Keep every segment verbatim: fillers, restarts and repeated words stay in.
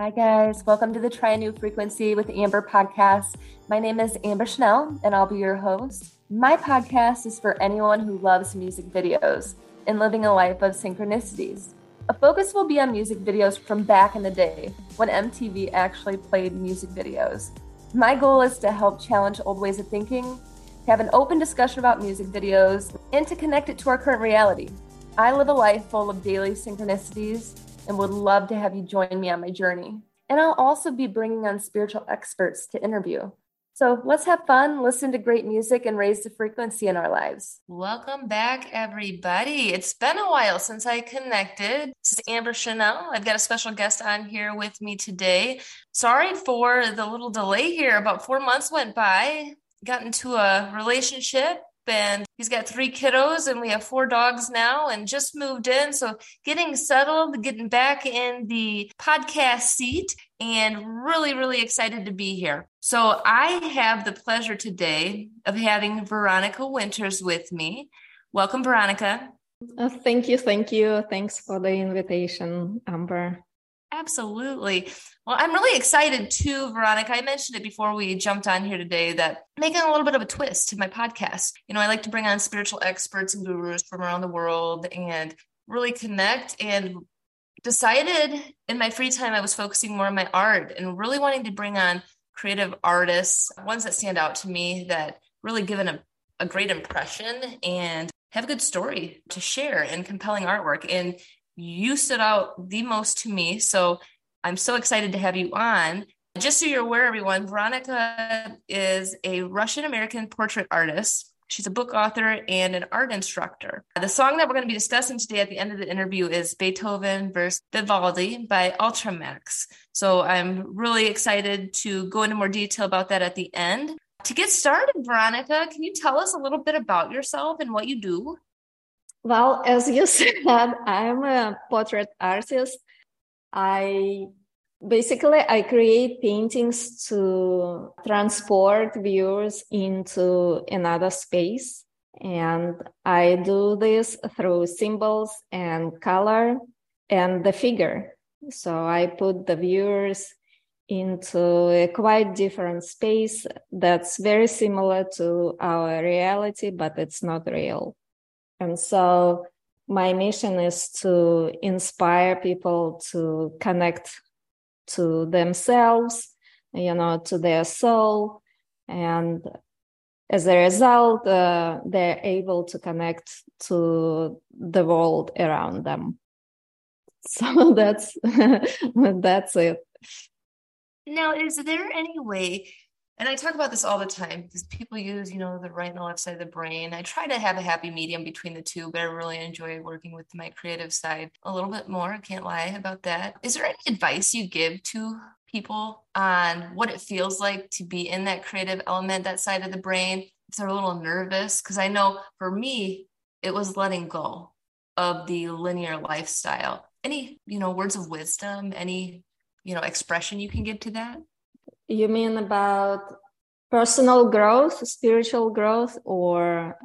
Hi guys, welcome to the Tria New Frequency with Amber podcast. My name is Amber Schnell and I'll be your host. My podcast is for anyone who loves music videos and living a life of synchronicities. A focus will be on music videos from back in the day when M T V actually played music videos. My goal is to help challenge old ways of thinking, to have an open discussion about music videos, and to connect it to our current reality. I live a life full of daily synchronicities and would love to have you join me on my journey. And I'll also be bringing on spiritual experts to interview. So let's have fun, listen to great music, and raise the frequency in our lives. Welcome back, everybody. It's been a while since I connected. This is Amber Schnell. I've got a special guest on here with me today. Sorry for the little delay here. About four months went by, got into a relationship, and he's got three kiddos and we have four dogs now and just moved in. So getting settled, getting back in the podcast seat and really, really excited to be here. So I have the pleasure today of having Veronica Winters with me. Welcome, Veronica. Oh, thank you. Thank you. Thanks for the invitation, Amber. Absolutely. Well, I'm really excited too, Veronica. I mentioned it before we jumped on here today that I'm making a little bit of a twist to my podcast. You know, I like to bring on spiritual experts and gurus from around the world and really connect, and decided in my free time, I was focusing more on my art and really wanting to bring on creative artists, ones that stand out to me that really give a, a great impression and have a good story to share and compelling artwork. And you stood out the most to me, so I'm so excited to have you on. Just so you're aware, everyone, Veronica is a Russian-American portrait artist. She's a book author and an art instructor. The song that we're going to be discussing today at the end of the interview is Beethoven versus. Vivaldi by Ultramax. So I'm really excited to go into more detail about that at the end. To get started, Veronica, can you tell us a little bit about yourself and what you do? Well, as you said, I'm a portrait artist. I basically, I create paintings to transport viewers into another space. And I do this through symbols and color and the figure. So I put the viewers into a quite different space that's very similar to our reality, but it's not real. And so my mission is to inspire people to connect to themselves, you know, to their soul. And as a result, uh, they're able to connect to the world around them. So that's, that's it. Now, is there any way... And I talk about this all the time because people use, you know, the right and the left side of the brain. I try to have a happy medium between the two, but I really enjoy working with my creative side a little bit more. I can't lie about that. Is there any advice you give to people on what it feels like to be in that creative element, that side of the brain, if they're a little nervous? Because I know for me, it was letting go of the linear lifestyle. Any, you know, words of wisdom, any, you know, expression you can give to that? You mean about personal growth, spiritual growth, or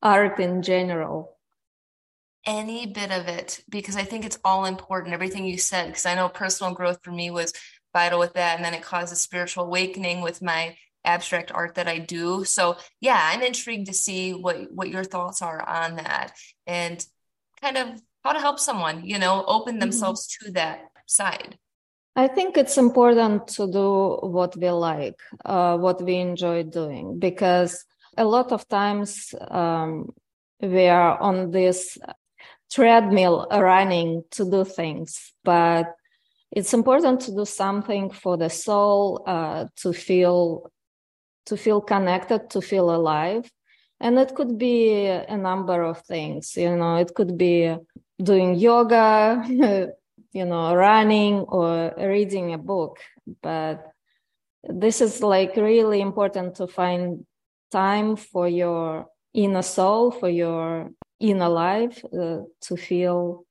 art in general? Any bit of it, because I think it's all important, everything you said, because I know personal growth for me was vital with that. And then it caused a spiritual awakening with my abstract art that I do. So yeah, I'm intrigued to see what, what your thoughts are on that and kind of how to help someone, you know, open themselves mm-hmm. to that side. I think it's important to do what we like, uh, what we enjoy doing, because a lot of times um, we are on this treadmill running to do things, but it's important to do something for the soul, uh, to feel, to feel connected, to feel alive. And it could be a number of things, you know, it could be doing yoga, you know, running or reading a book. But this is like really important to find time for your inner soul, for your inner life, uh, to feel,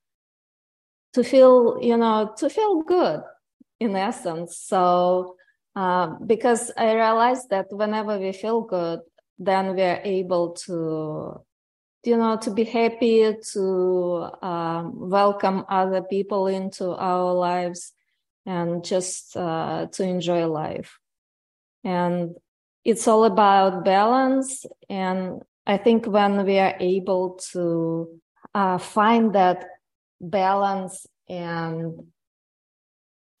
to feel, you know, to feel good in essence. So, uh, because I realized that whenever we feel good, then we're able to, you know, to be happy, to um, welcome other people into our lives, and just uh, to enjoy life. And it's all about balance. And I think when we are able to uh, find that balance and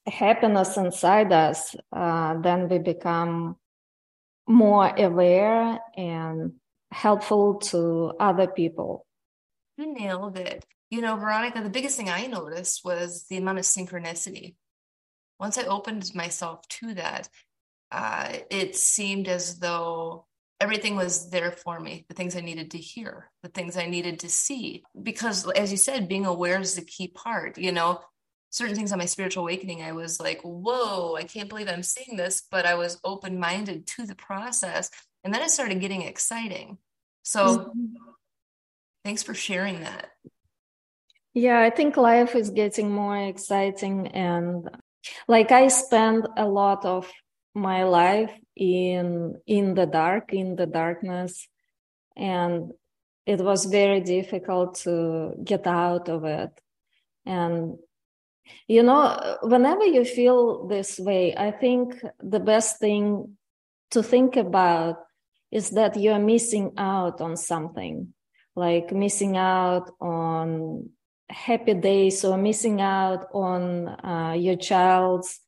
happiness inside us, uh, then we become more aware and helpful to other people. You nailed it. You know, Veronica, the biggest thing I noticed was the amount of synchronicity. Once I opened myself to that, uh, it seemed as though everything was there for me, the things I needed to hear, the things I needed to see. Because as you said, being aware is the key part. You know, certain things on my spiritual awakening, I was like, whoa, I can't believe I'm seeing this, but I was open-minded to the process. And then it started getting exciting. So mm-hmm. Thanks for sharing that. Yeah, I think life is getting more exciting. And like I spend a lot of my life in in the dark, in the darkness. And it was very difficult to get out of it. And, you know, whenever you feel this way, I think the best thing to think about is that you are missing out on something, like missing out on happy days or missing out on uh, your child's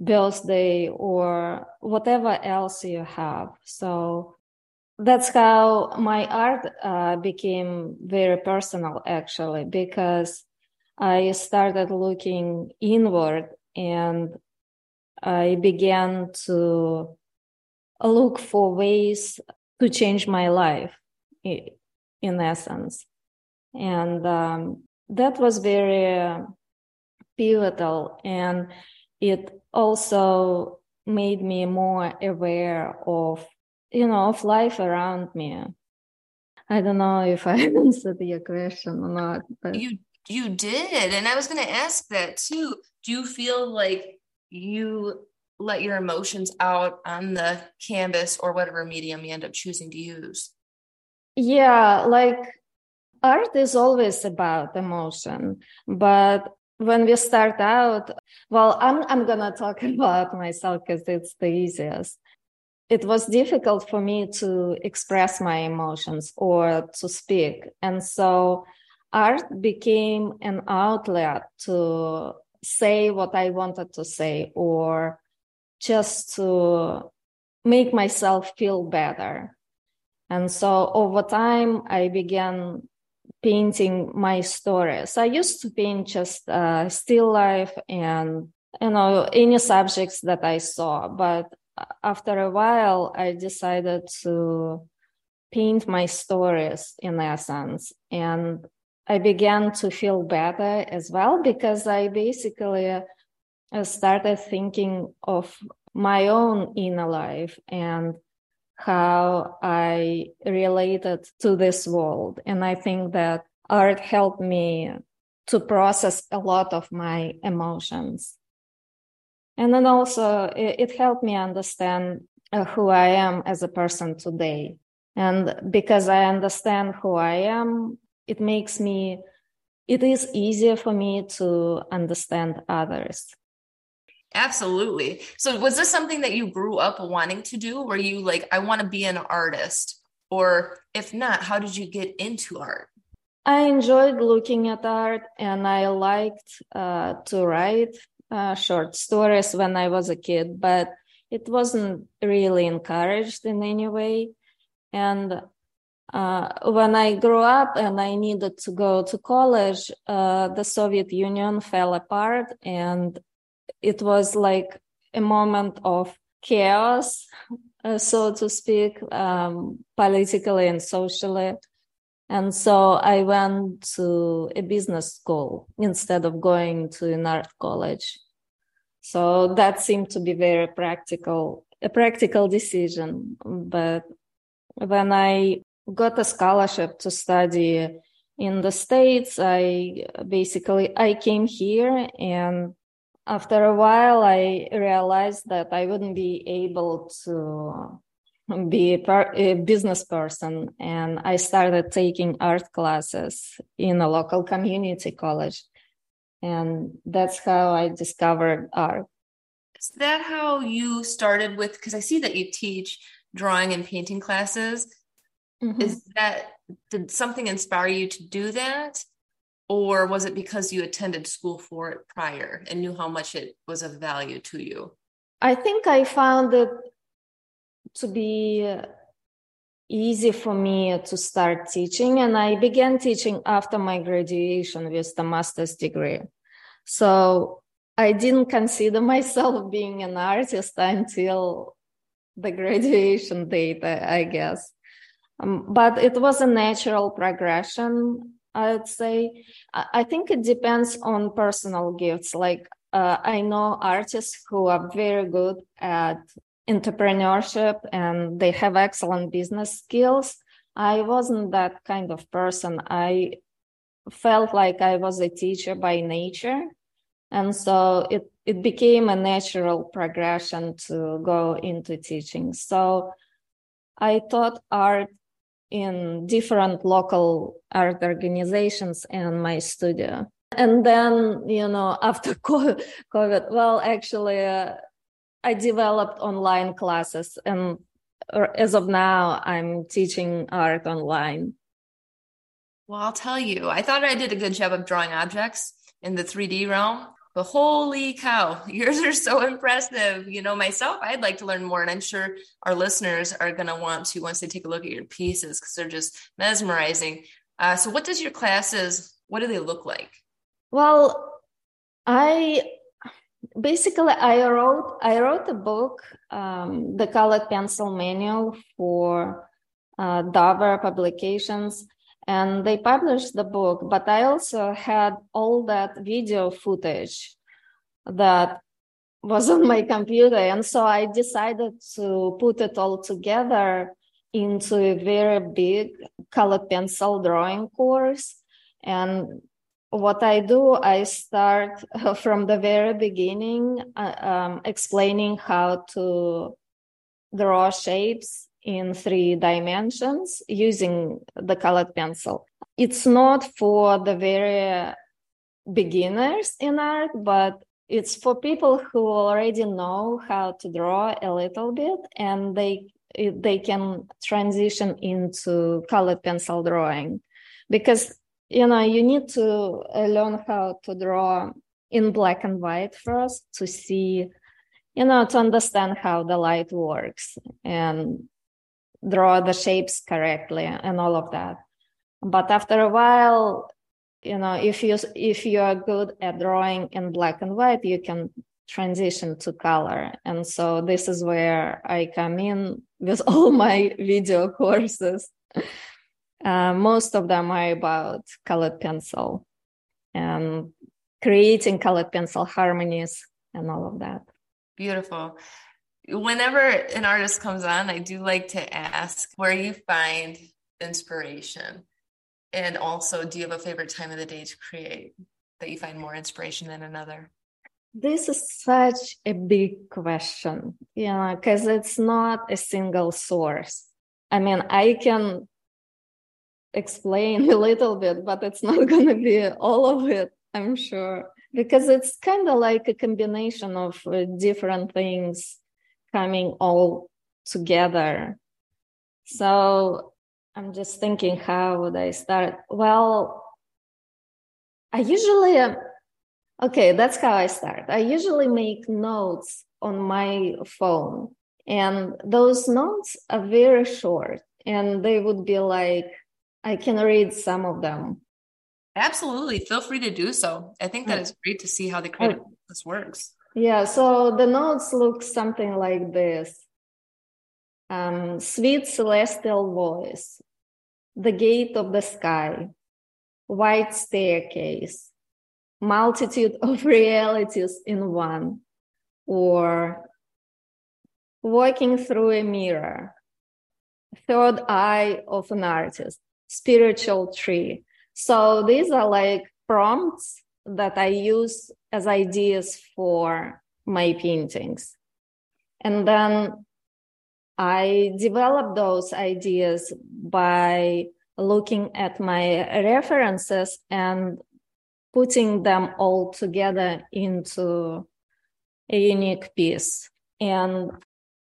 birthday or whatever else you have. So that's how my art uh, became very personal, actually, because I started looking inward and I began to look for ways to change my life, in essence. And um, that was very pivotal. And it also made me more aware of, you know, of life around me. I don't know if I answered your question or not. But... You you did. And I was going to ask that too. Do you feel like you let your emotions out on the canvas or whatever medium you end up choosing to use? Yeah, like art is always about emotion. But when we start out, well, I'm I'm gonna talk about myself because it's the easiest. It was difficult for me to express my emotions or to speak. And so art became an outlet to say what I wanted to say or just to make myself feel better. And so over time, I began painting my stories. I used to paint just uh, still life and, you know, any subjects that I saw. But after a while, I decided to paint my stories in essence. And I began to feel better as well, because I basically started thinking of my own inner life and how I related to this world. And I think that art helped me to process a lot of my emotions. And then also it helped me understand who I am as a person today. And because I understand who I am, it makes me, it is easier for me to understand others. Absolutely. So was this something that you grew up wanting to do? Were you like, I want to be an artist? Or if not, how did you get into art? I enjoyed looking at art and I liked uh, to write uh, short stories when I was a kid, but it wasn't really encouraged in any way. And uh, when I grew up and I needed to go to college, uh, the Soviet Union fell apart and it was like a moment of chaos, uh, so to speak, um, politically and socially. And so I went to a business school instead of going to an art college. So that seemed to be very practical, a practical decision. But when I got a scholarship to study in the States, I basically, I came here and after a while, I realized that I wouldn't be able to be a, per- a business person. And I started taking art classes in a local community college. And that's how I discovered art. Is that how you started with, because I see that you teach drawing and painting classes. Mm-hmm. Is that, did something inspire you to do that? Or was it because you attended school for it prior and knew how much it was of value to you? I think I found it to be easy for me to start teaching. And I began teaching after my graduation with the master's degree. So I didn't consider myself being an artist until the graduation date, I guess. Um, but it was a natural progression, I would say. I think it depends on personal gifts. Like uh, I know artists who are very good at entrepreneurship and they have excellent business skills. I wasn't that kind of person. I felt like I was a teacher by nature. And so it, it became a natural progression to go into teaching. So I taught art in different local art organizations and my studio. And then, you know, after COVID, well, actually, uh, I developed online classes. And as of now, I'm teaching art online. Well, I'll tell you, I thought I did a good job of drawing objects in the three D realm. But holy cow, yours are so impressive. You know, myself, I'd like to learn more. And I'm sure our listeners are going to want to once they take a look at your pieces because they're just mesmerizing. Uh, so what does your classes, what do they look like? Well, I basically, I wrote, I wrote a book, um, The Colored Pencil Manual for uh, Dover Publications. And they published the book, but I also had all that video footage that was on my computer. And so I decided to put it all together into a very big colored pencil drawing course. And what I do, I start from the very beginning, uh, um, explaining how to draw shapes in three dimensions using the colored pencil. It's not for the very beginners in art, but it's for people who already know how to draw a little bit, and they they can transition into colored pencil drawing. Because, you know, you need to learn how to draw in black and white first to see, you know, to understand how the light works and draw the shapes correctly and all of that. But after a while, you know, if you if you are good at drawing in black and white, you can transition to color. And so this is where I come in with all my video courses. Uh, most of them are about colored pencil and creating colored pencil harmonies and all of that. Beautiful. Whenever an artist comes on, I do like to ask where you find inspiration. And also, do you have a favorite time of the day to create that you find more inspiration than another? This is such a big question, you know, because it's not a single source. I mean, I can explain a little bit, but it's not going to be all of it, I'm sure, because it's kind of like a combination of uh, different things coming all together. So I'm just thinking, how would I start? Well, I usually, okay, that's how I start. I usually make notes on my phone, and those notes are very short, and they would be like, I can read some of them. Absolutely. Feel free to do so. I think that is great to see how the creative process works. Yeah, so the notes look something like this. Um, sweet celestial voice, the gate of the sky, white staircase, multitude of realities in one, or walking through a mirror, third eye of an artist, spiritual tree. So these are like prompts that I use as ideas for my paintings. And then I develop those ideas by looking at my references and putting them all together into a unique piece. And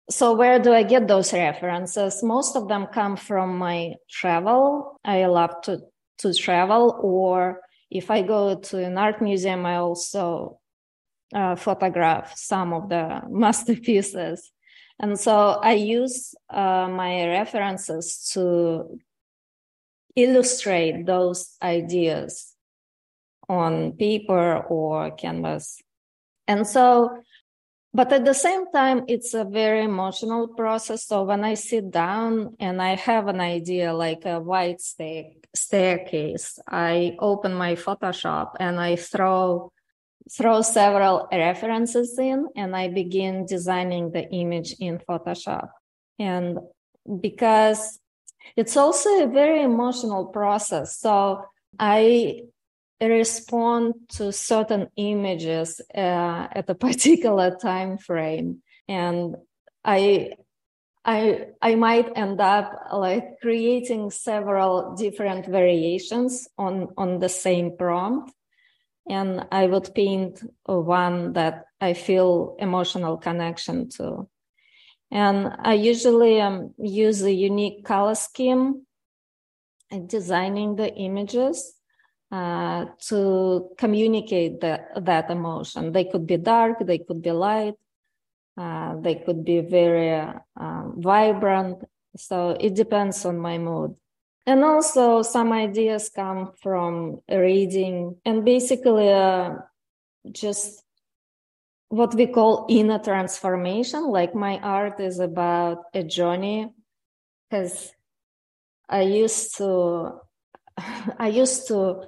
so where do I get those references? Most of them come from my travel. I love to, to travel, or if I go to an art museum, I also uh, photograph some of the masterpieces. And so I use uh, my references to illustrate those ideas on paper or canvas. And so, but at the same time, it's a very emotional process. So when I sit down and I have an idea like a white staircase, I open my Photoshop and I throw throw several references in, and I begin designing the image in Photoshop. And because it's also a very emotional process, so I respond to certain images uh, at a particular time frame, and I, I, I might end up like creating several different variations on on the same prompt, and I would paint one that I feel emotional connection to. And I usually um, use a unique color scheme in designing the images uh, to communicate the, that emotion. They could be dark, they could be light, uh, they could be very uh, vibrant. So it depends on my mood. And also some ideas come from reading and basically uh, just what we call inner transformation. Like my art is about a journey, because I used to I used to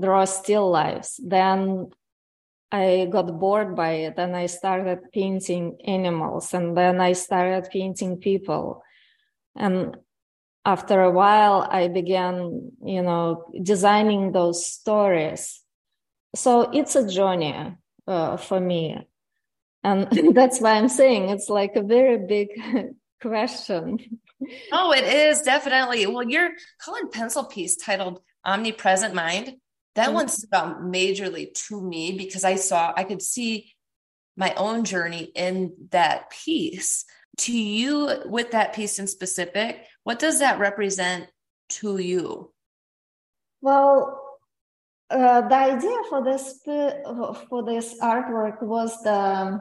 draw still lifes. Then I got bored by it and I started painting animals, and then I started painting people. And after a while, I began, you know, designing those stories. So it's a journey uh, for me. And that's why I'm saying it's like a very big question. Oh, it is definitely. Well, your colored pencil piece titled Omnipresent Mind, that mm-hmm. one stood out majorly to me because I saw, I could see my own journey in that piece. To you, with that piece in specific, what does that represent to you? Well, Uh, the idea for this for this artwork was the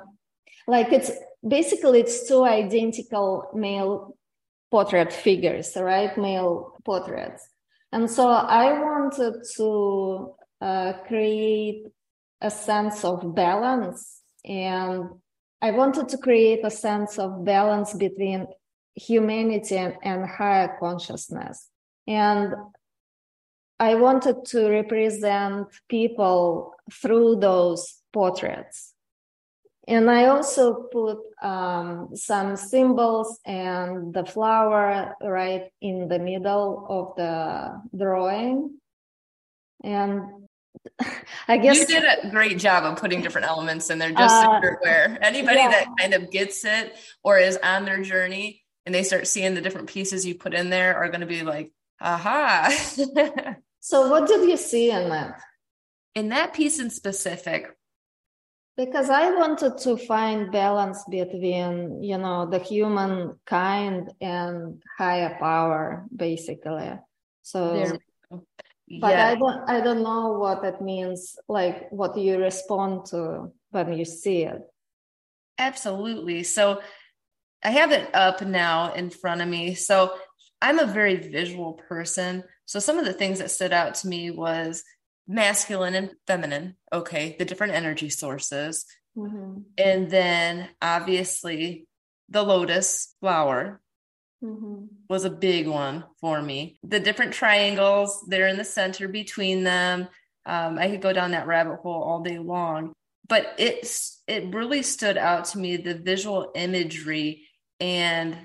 like it's basically it's two identical male portrait figures, right? Male portraits, and so I wanted to uh, create a sense of balance, and I wanted to create a sense of balance between humanity and, and higher consciousness, and I wanted to represent people through those portraits. And I also put um, some symbols and the flower right in the middle of the drawing. And I guess you did a great job of putting different elements in there, just uh, everywhere. Anybody yeah. that kind of gets it or is on their journey and they start seeing the different pieces you put in there are going to be like, aha. So what did you see in that? In that piece in specific? Because I wanted to find balance between, you know, the human kind and higher power, basically. So, but yeah. I don't, I don't know what it means, like what you respond to when you see it. Absolutely. So I have it up now in front of me. So I'm a very visual person. So some of the things that stood out to me was masculine and feminine. Okay. The different energy sources. Mm-hmm. And then obviously the lotus flower mm-hmm. was a big one for me. The different triangles that are in the center between them. Um, I could go down that rabbit hole all day long, but it's, it really stood out to me, the visual imagery, and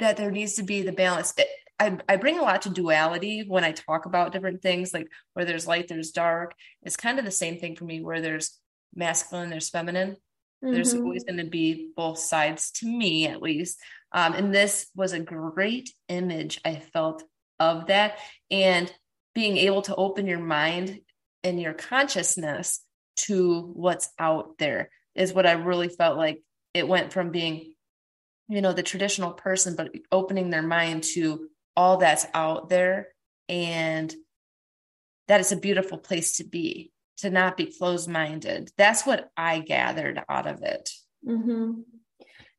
that there needs to be the balance. It, I, I bring a lot to duality when I talk about different things, like where there's light, there's dark. It's kind of the same thing for me, where there's masculine, there's feminine. Mm-hmm. There's always going to be both sides, to me at least. Um, and this was a great image, I felt, of that. And being able to open your mind in your consciousness to what's out there is what I really felt like. It went from being, you know, the traditional person, but opening their mind to all that's out there. And that is a beautiful place to be, to not be closed-minded. That's what I gathered out of it. Mm-hmm.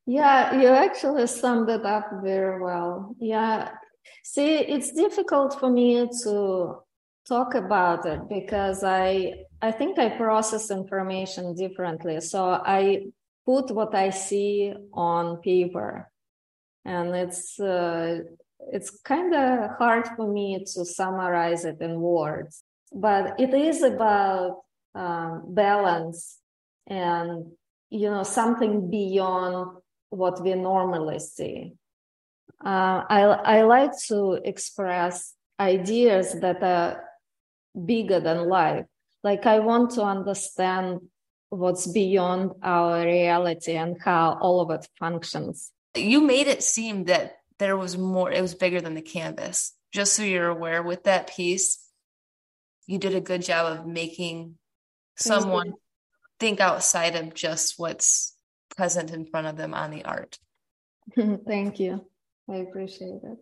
Yeah, you actually summed it up very well. Yeah. See, it's difficult for me to talk about it because I, I think I process information differently. So I put what I see on paper, and it's, uh, it's kind of hard for me to summarize it in words, but it is about um, balance and, you know, something beyond what we normally see. Uh, I, I like to express ideas that are bigger than life. Like, I want to understand what's beyond our reality and how all of it functions. You made it seem that there was more, it was bigger than the canvas. Just so you're aware, with that piece, you did a good job of making someone think outside of just what's present in front of them on the art. Thank you. I appreciate it.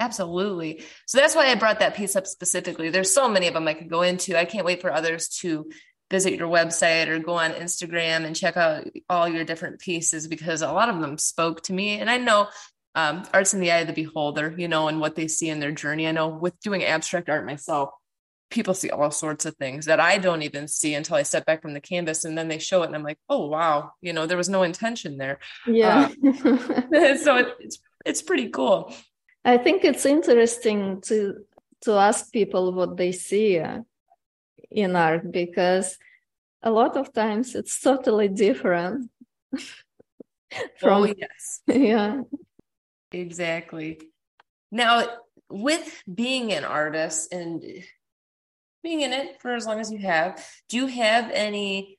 Absolutely. So that's why I brought that piece up specifically. There's so many of them I could go into. I can't wait for others to visit your website or go on Instagram and check out all your different pieces, because a lot of them spoke to me. And I know um, art's in the eye of the beholder, you know, and what they see in their journey. I know with doing abstract art myself, people see all sorts of things that I don't even see until I step back from the canvas, and then they show it and I'm like, oh, wow. You know, there was no intention there. Yeah. Um, so it, it's, it's pretty cool. I think it's interesting to, to ask people what they see in art, because a lot of times it's totally different from, oh, yes. Yeah, exactly. Now, with being an artist and being in it for as long as you have, do you have any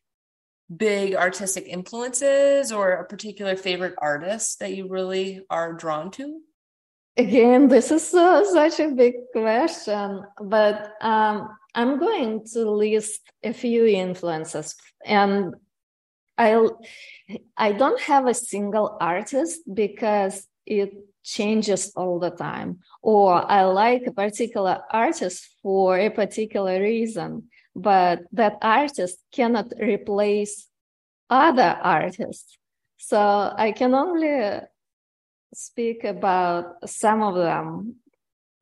big artistic influences or a particular favorite artist that you really are drawn to? Again, this is uh, such a big question, but um, I'm going to list a few influences, and I'll, I don't have a single artist because it changes all the time, or I like a particular artist for a particular reason, but that artist cannot replace other artists. So I can only speak about some of them,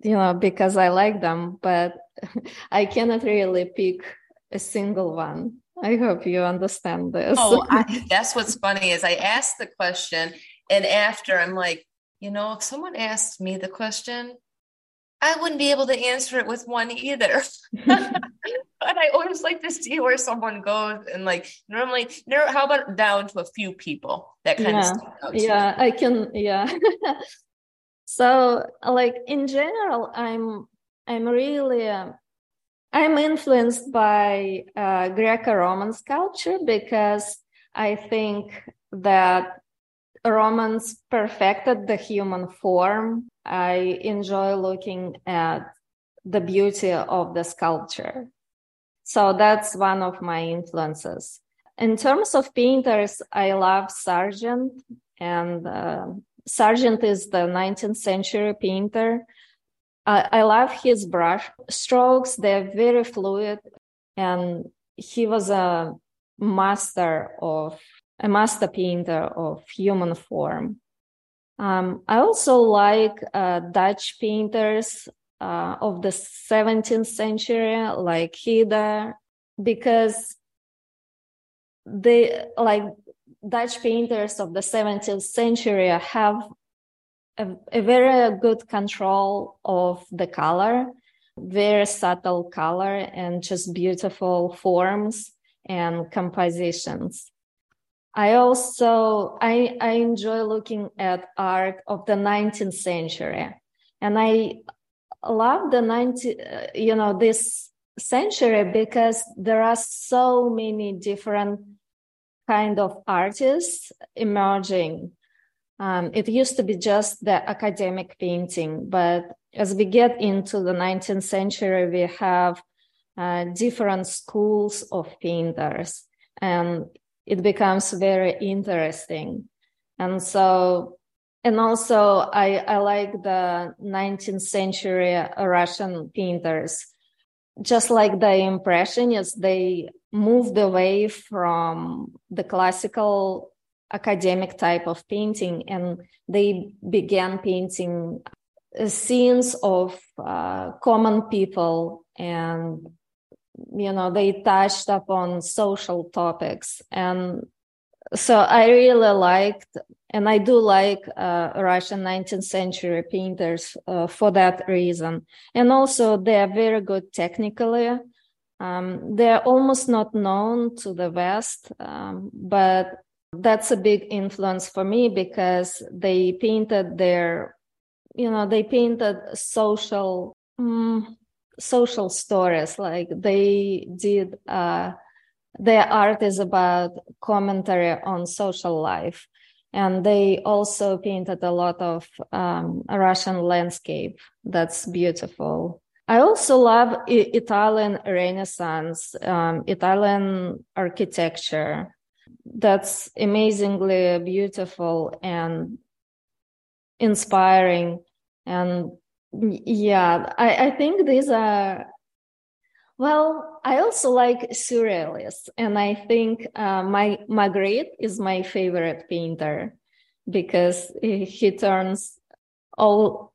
you know, because I like them, but I cannot really pick a single one. I hope you understand this. Oh, I, that's what's funny is I asked the question, and after I'm like, you know, if someone asked me the question, I wouldn't be able to answer it with one either. But I always like to see where someone goes, and like normally, how about down to a few people that kind yeah. of stuff out yeah, to. I can, yeah. So, like, in general, I'm, I'm really, uh, I'm influenced by uh, Greco-Roman sculpture, because I think that Romans perfected the human form. I enjoy looking at the beauty of the sculpture. So that's one of my influences. In terms of painters, I love Sargent. And uh, Sargent is the nineteenth century painter. I, I love his brush strokes. They're very fluid. And he was a master of a master painter of human form. Um, I also like uh, Dutch painters uh, of the seventeenth century, like Heda, because they, like Dutch painters of the seventeenth century, have a, a very good control of the color, very subtle color, and just beautiful forms and compositions. I also, I, I enjoy looking at art of the nineteenth century, and I love the nineteenth, you know, this century, because there are so many different kind of artists emerging. Um, it used to be just the academic painting, but as we get into the nineteenth century, we have uh, different schools of painters, and it becomes very interesting. And so, and also I, I like the nineteenth century Russian painters. Just like the Impressionists, they moved away from the classical academic type of painting, and they began painting scenes of uh, common people, and you know, they touched upon social topics. And so I really liked, and I do like uh, Russian nineteenth century painters uh, for that reason. And also they are very good technically. Um, they are almost not known to the West, um, but that's a big influence for me, because they painted their, you know, they painted social um, social stories. Like they did, uh, their art is about commentary on social life. And they also painted a lot of um, Russian landscape. That's beautiful. I also love I- Italian Renaissance, um, Italian architecture. That's amazingly beautiful and inspiring. And yeah, I, I think these are, well, I also like surrealists. And I think uh, my Magritte is my favorite painter, because he turns all,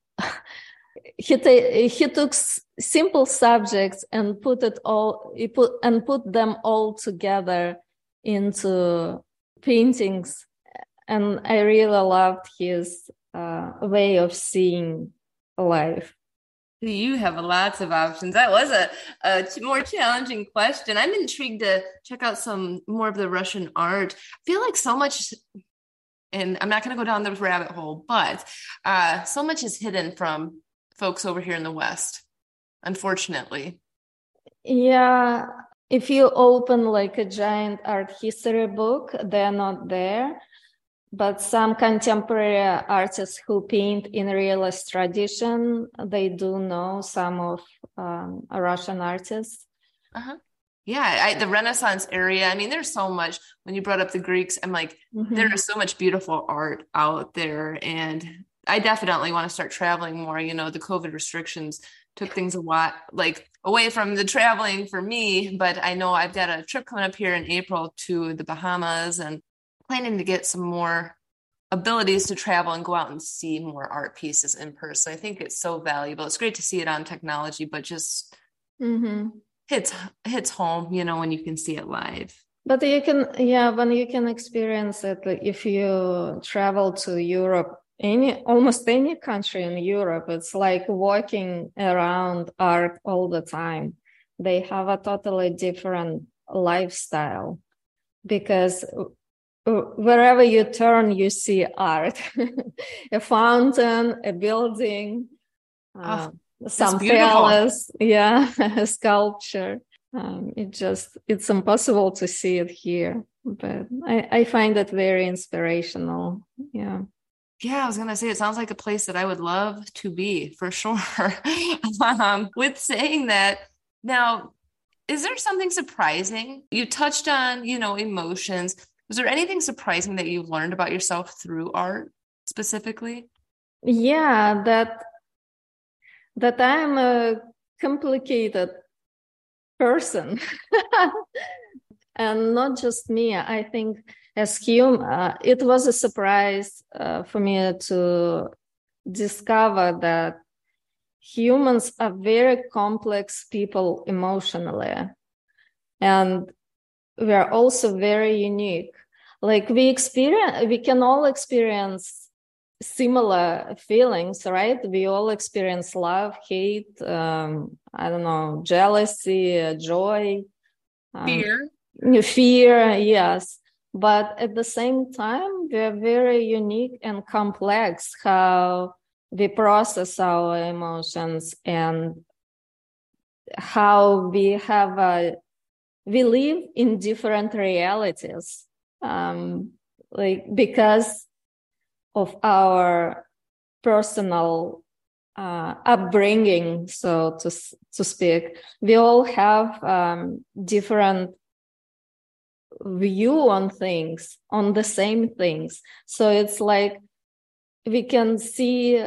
he, ta- he took s- simple subjects and put it all, he put, and put them all together into paintings. And I really loved his uh, way of seeing life. You have lots of options. That was a, a more challenging question. I'm intrigued to check out some more of the Russian art. I feel like so much, and I'm not going to go down the rabbit hole, but uh, so much is hidden from folks over here in the West, unfortunately. Yeah. If you open like a giant art history book, they're not there. But some contemporary artists who paint in realist tradition, they do know some of um, Russian artists. Uh-huh. Yeah, I, the Renaissance area. I mean, there's so much. When you brought up the Greeks, I'm like, mm-hmm. there is so much beautiful art out there. And I definitely want to start traveling more. You know, the COVID restrictions took things a lot, like, away from the traveling for me, but I know I've got a trip coming up here in April to the Bahamas, and planning to get some more abilities to travel and go out and see more art pieces in person. I think it's so valuable. It's great to see it on technology, but just mm-hmm. hits, hits home, you know, when you can see it live. But you can, yeah, when you can experience it, like if you travel to Europe, Any almost any country in Europe, it's like walking around art all the time. They have a totally different lifestyle, because wherever you turn, you see art, a fountain, a building, oh, uh, some palace, yeah, a sculpture. Um, it just, it's impossible to see it here, but I, I find it very inspirational. Yeah. Yeah, I was going to say, it sounds like a place that I would love to be, for sure. um, with saying that, now, is there something surprising? You touched on, you know, emotions. Was there anything surprising that you've learned about yourself through art specifically? Yeah, that that I'm a complicated person. And not just me, I think... As human, uh, it was a surprise uh, for me to discover that humans are very complex people emotionally. And we are also very unique. Like we experience, we can all experience similar feelings, right? We all experience love, hate, um, I don't know, jealousy, uh, joy. Um, fear. Fear, yes. But at the same time, we're very unique and complex how we process our emotions, and how we have a, we live in different realities, um, like because of our personal uh, upbringing, so to to speak. We all have um, different view on things, on the same things. So it's like we can see,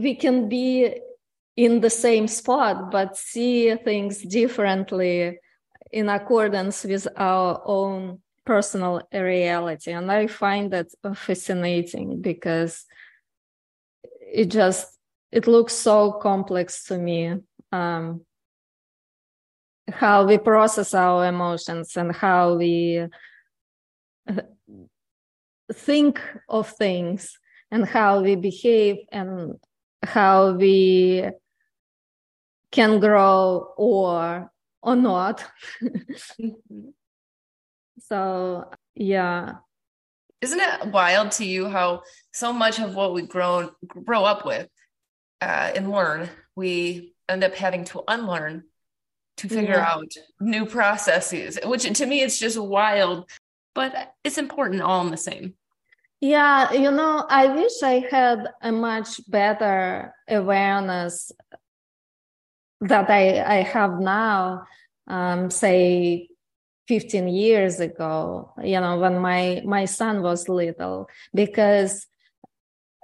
we can be in the same spot, but see things differently in accordance with our own personal reality. And I find that fascinating because it just, it looks so complex to me, um, how we process our emotions and how we think of things and how we behave and how we can grow or or not. So, yeah. Isn't it wild to you how so much of what we grown, grow up with uh, and learn, we end up having to unlearn to figure yeah. out new processes, which to me, it's just wild, but it's important all in the same. Yeah. You know, I wish I had a much better awareness that I, I have now, um, say fifteen years ago, you know, when my, my son was little, because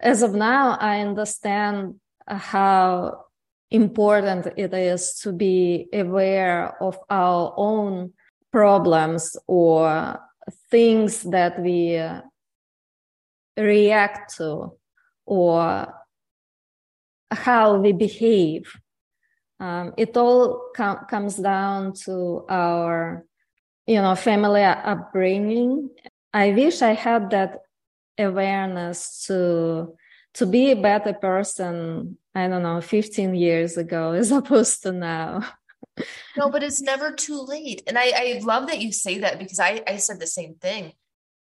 as of now, I understand how important it is to be aware of our own problems or things that we react to or how we behave. Um, it all com- comes down to our, you know, family upbringing. I wish I had that awareness to to be a better person, I don't know, fifteen years ago as opposed to now. No, but it's never too late. And I, I love that you say that because I, I said the same thing,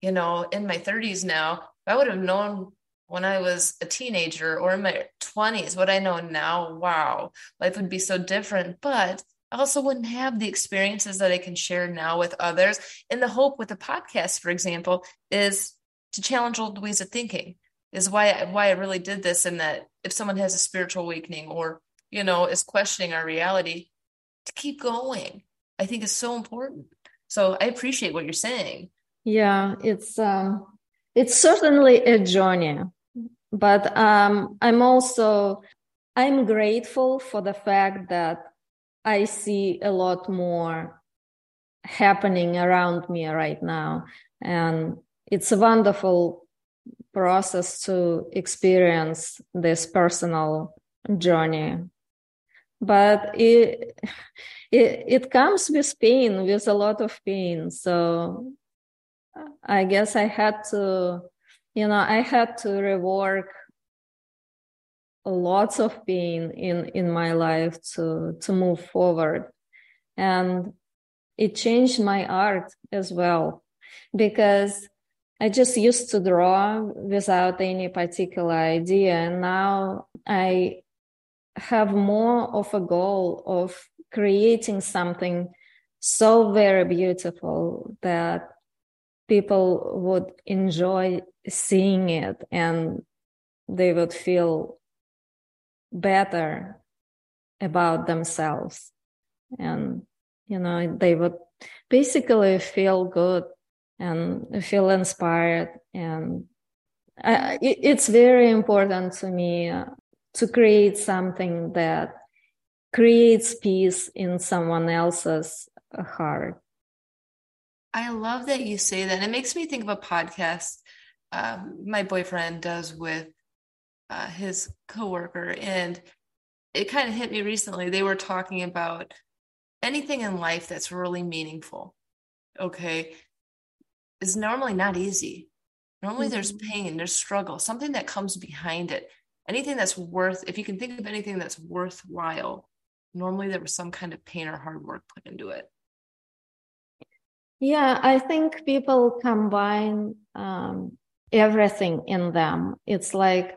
you know, in my thirties now. I would have known when I was a teenager or in my twenties, what I know now, wow, life would be so different. But I also wouldn't have the experiences that I can share now with others. And the hope with the podcast, for example, is to challenge old ways of thinking, is why I, why I really did this. And that if someone has a spiritual awakening or, you know, is questioning our reality, to keep going, I think is so important. So I appreciate what you're saying. Yeah, it's, um, it's certainly a journey, but um, I'm also, I'm grateful for the fact that I see a lot more happening around me right now. And it's a wonderful process to experience this personal journey. But it, it, it comes with pain, with a lot of pain. So I guess I had to, you know, I had to rework lots of pain in, in my life to, to move forward. And it changed my art as well, because I just used to draw without any particular idea. And now I have more of a goal of creating something so very beautiful that people would enjoy seeing it and they would feel better about themselves. And, you know, they would basically feel good and feel inspired. And I, it, it's very important to me to create something that creates peace in someone else's heart. I love that you say that. It makes me think of a podcast um, my boyfriend does with uh, his coworker, and it kind of hit me recently. They were talking about anything in life that's really meaningful, okay, is normally not easy. Normally mm-hmm. there's pain, there's struggle, something that comes behind it. Anything that's worth, if you can think of anything that's worthwhile, normally there was some kind of pain or hard work put into it. Yeah, I think people combine um, everything in them. It's like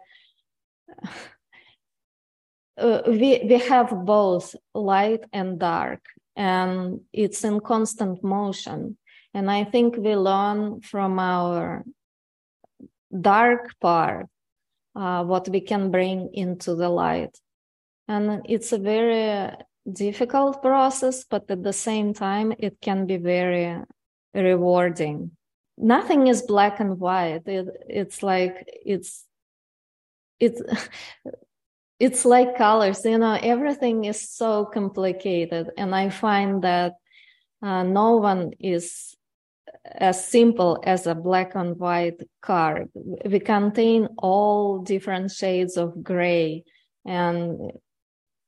uh, we we have both light and dark, and it's in constant motion. And I think we learn from our dark part uh, what we can bring into the light. And it's a very difficult process, but at the same time, it can be very rewarding. Nothing is black and white. It, it's like, it's, it's, it's like colors, you know, everything is so complicated. And I find that uh, no one is as simple as a black and white card. We contain all different shades of gray. And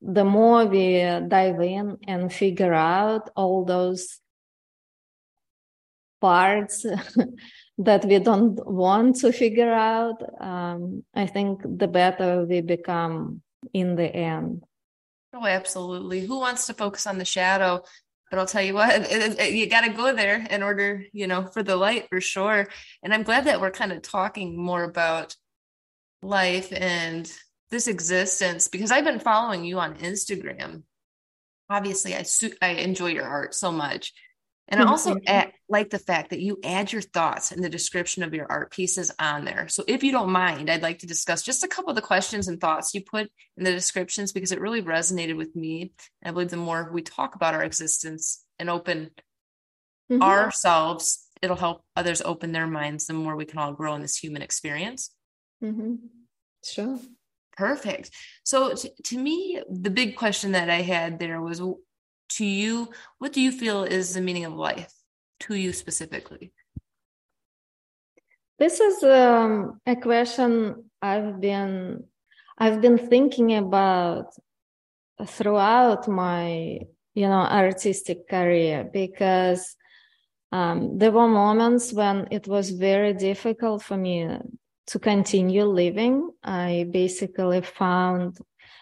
the more we dive in and figure out all those parts that we don't want to figure out, um, I think the better we become in the end. Oh, absolutely. Who wants to focus on the shadow? But I'll tell you what, it, it, it, you got to go there in order, you know, for the light, for sure. And I'm glad that we're kind of talking more about life and this existence, because I've been following you on Instagram. Obviously, I su- I enjoy your art so much. And I also add, like the fact that you add your thoughts in the description of your art pieces on there. So if you don't mind, I'd like to discuss just a couple of the questions and thoughts you put in the descriptions, because it really resonated with me. And I believe the more we talk about our existence and open mm-hmm. ourselves, it'll help others open their minds, the more we can all grow in this human experience. Mm-hmm. Sure. Perfect. So t- to me, the big question that I had there was, to you, what do you feel is the meaning of life to you specifically? This is um, a question I've been I've been thinking about throughout my, you know, artistic career, because um, there were moments when it was very difficult for me to continue living. I basically found,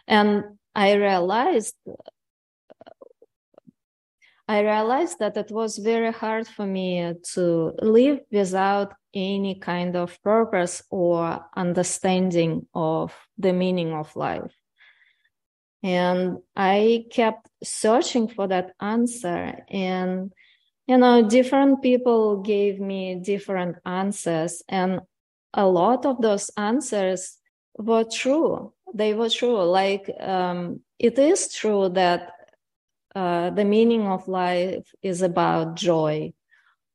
and I realized I realized that it was very hard for me to live without any kind of purpose or understanding of the meaning of life. And I kept searching for that answer. And, you know, different people gave me different answers. And a lot of those answers were true. They were true. Like, um, it is true that Uh, the meaning of life is about joy.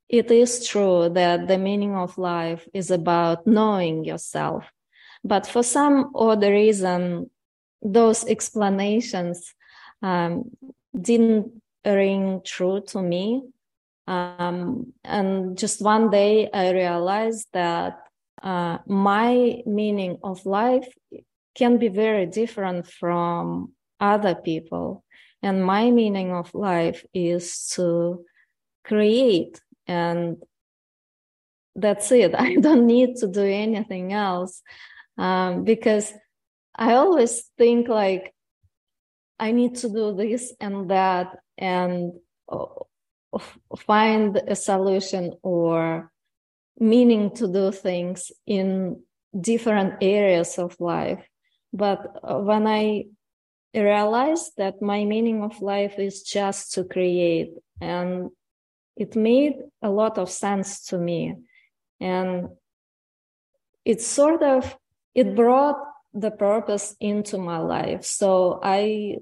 It is true that the meaning of life is about knowing yourself. But for some other reason, those explanations um, didn't ring true to me. Um, and just one day I realized that uh, my meaning of life can be very different from other people. And my meaning of life is to create, and that's it. I don't need to do anything else, um, because I always think like I need to do this and that and find a solution or meaning to do things in different areas of life. But when I I realized that my meaning of life is just to create, and it made a lot of sense to me. And it sort of, it brought the purpose into my life. So I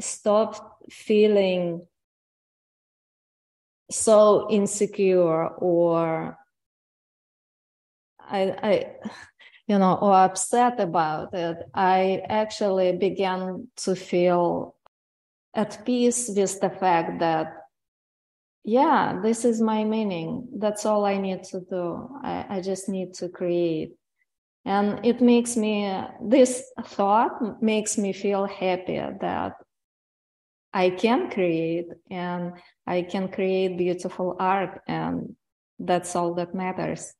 stopped feeling so insecure or I, I, you know, or upset about it. I actually began to feel at peace with the fact that, yeah, this is my meaning. That's all I need to do. I, I just need to create. And it makes me, this thought makes me feel happier that I can create, and I can create beautiful art, and that's all that matters.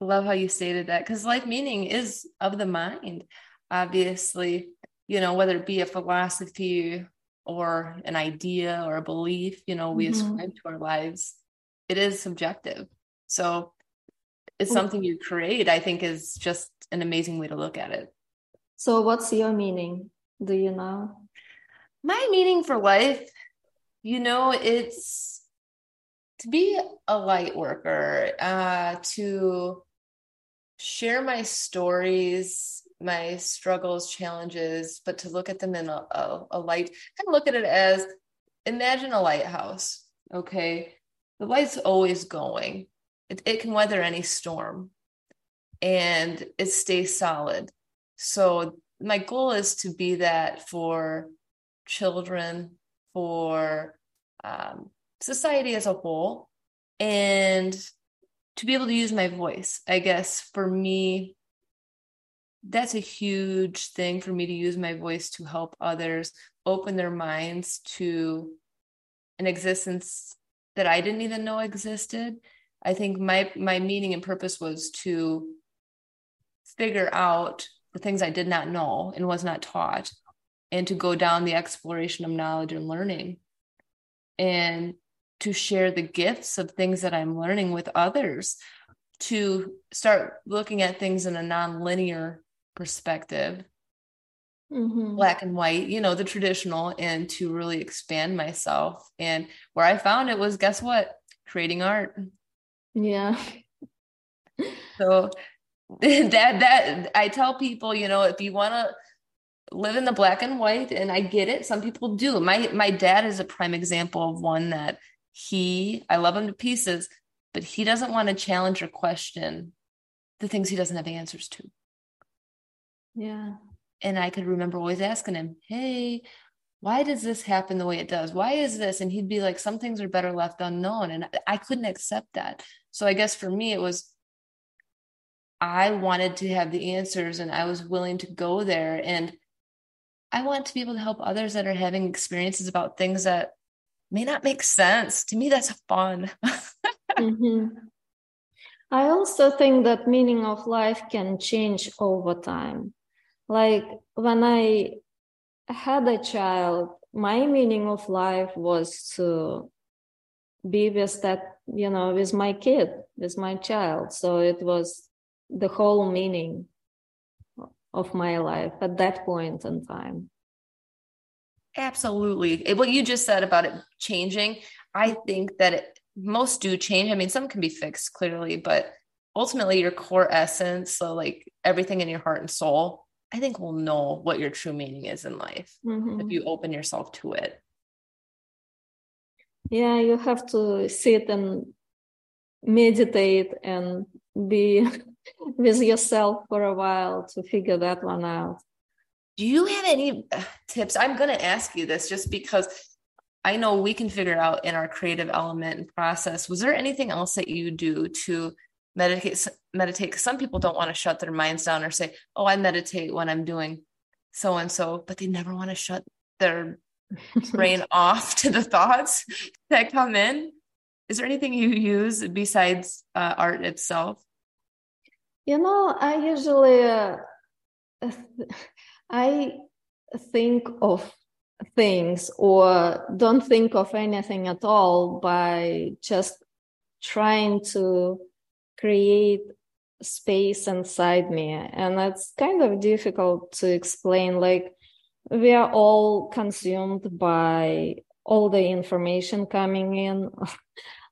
Love how you stated that, because life meaning is of the mind, obviously, you know, whether it be a philosophy or an idea or a belief, you know, we mm-hmm. ascribe to our lives, it is subjective. So it's something you create, I think, is just an amazing way to look at it. So what's your meaning? Do you know? My meaning for life, you know, it's to be a light worker, uh, to share my stories my struggles, challenges, but to look at them in a, a, a light, kind of look at it as, imagine a lighthouse. Okay. The light's always going. It, it can weather any storm and it stays solid. So my goal is to be that for children, for um, society as a whole, and to be able to use my voice. I guess for me, that's a huge thing for me, to use my voice to help others open their minds to an existence that I didn't even know existed. I think my my meaning and purpose was to figure out the things I did not know and was not taught, and to go down the exploration of knowledge and learning, and to share the gifts of things that I'm learning with others, to start looking at things in a non-linear perspective, mm-hmm. black and white, you know, the traditional, and to really expand myself. And where I found it was, guess what? Creating art. Yeah. So that, that I tell people, you know, if you want to live in the black and white, and I get it. Some people do. My, my dad is a prime example of one that he, I love him to pieces, but he doesn't want to challenge or question the things he doesn't have answers to. Yeah. And I could remember always asking him, hey, why does this happen the way it does? Why is this? And he'd be like, some things are better left unknown. And I couldn't accept that. So I guess for me, it was, I wanted to have the answers, and I was willing to go there. And I want to be able to help others that are having experiences about things that may not make sense. To me, that's fun. Mm-hmm. I also think that meaning of life can change over time. Like when I had a child, my meaning of life was to be with that, you know, with my kid, with my child. So it was the whole meaning of my life at that point in time. Absolutely. What you just said about it changing, I think that it, most do change. I mean, some can be fixed clearly, but ultimately your core essence, so like everything in your heart and soul, I think will know what your true meaning is in life, mm-hmm. if you open yourself to it. Yeah, you have to sit and meditate and be with yourself for a while to figure that one out. Do you have any tips? I'm going to ask you this just because I know we can figure out in our creative element and process. Was there anything else that you do to meditate? Meditate, because some people don't want to shut their minds down or say, oh, I meditate when I'm doing so-and-so, but they never want to shut their brain off to the thoughts that come in. Is there anything you use besides uh, art itself? You know, I usually, uh, I think of things or don't think of anything at all by just trying to create space inside me. And it's kind of difficult to explain. Like, we are all consumed by all the information coming in.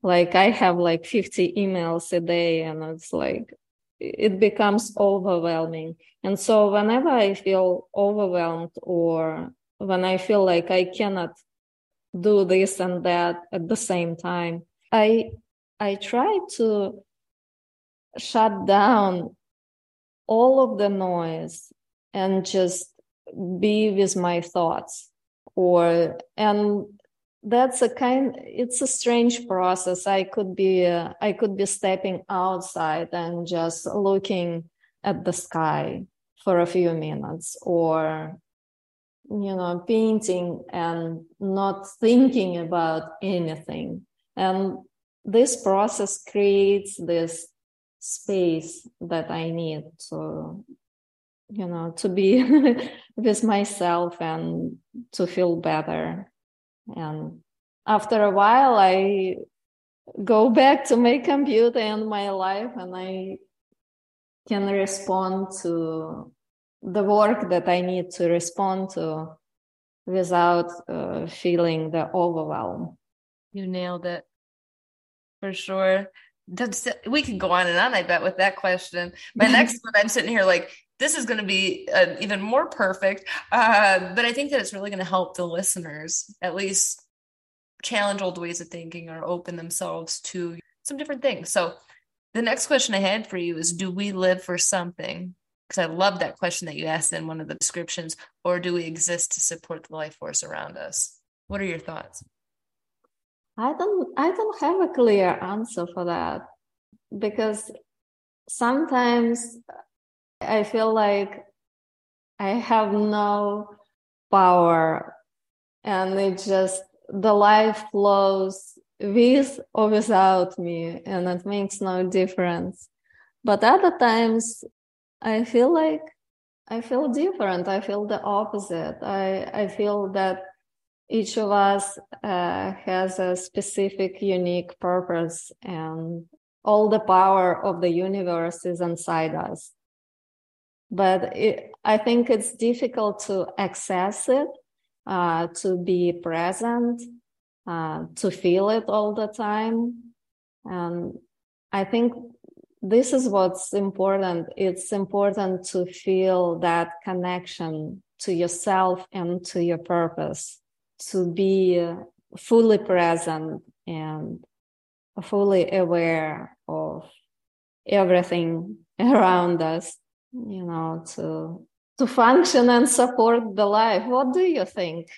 Like, I have like fifty emails a day, and it's like, it becomes overwhelming. And so whenever I feel overwhelmed, or when I feel like I cannot do this and that at the same time, I I try to shut down all of the noise and just be with my thoughts. Or, and that's a kind, it's a strange process. I could be, uh, I could be stepping outside and just looking at the sky for a few minutes, or, you know, painting and not thinking about anything. And this process creates this space that I need to, you know, to be with myself and to feel better. And after a while, I go back to my computer and my life, and I can respond to the work that I need to respond to without uh, feeling the overwhelm. You nailed it. For sure. That's, we could go on and on, I bet, with that question. My next one, I'm sitting here like, this is going to be uh, even more perfect. Uh, but I think that it's really going to help the listeners at least challenge old ways of thinking or open themselves to some different things. So the next question I had for you is, do we live for something? Because I love that question that you asked in one of the descriptions. Or do we exist to support the life force around us? What are your thoughts? I don't, I don't have a clear answer for that, because sometimes I feel like I have no power, and it just, the life flows with or without me, and it makes no difference. But other times I feel like I feel different. I feel the opposite. I, I feel that each of us uh, has a specific, unique purpose, and all the power of the universe is inside us. But it, I think it's difficult to access it, uh, to be present, uh, to feel it all the time. And I think this is what's important. It's important to feel that connection to yourself and to your purpose, to be fully present and fully aware of everything around us, you know, to to function and support the life. What do you think?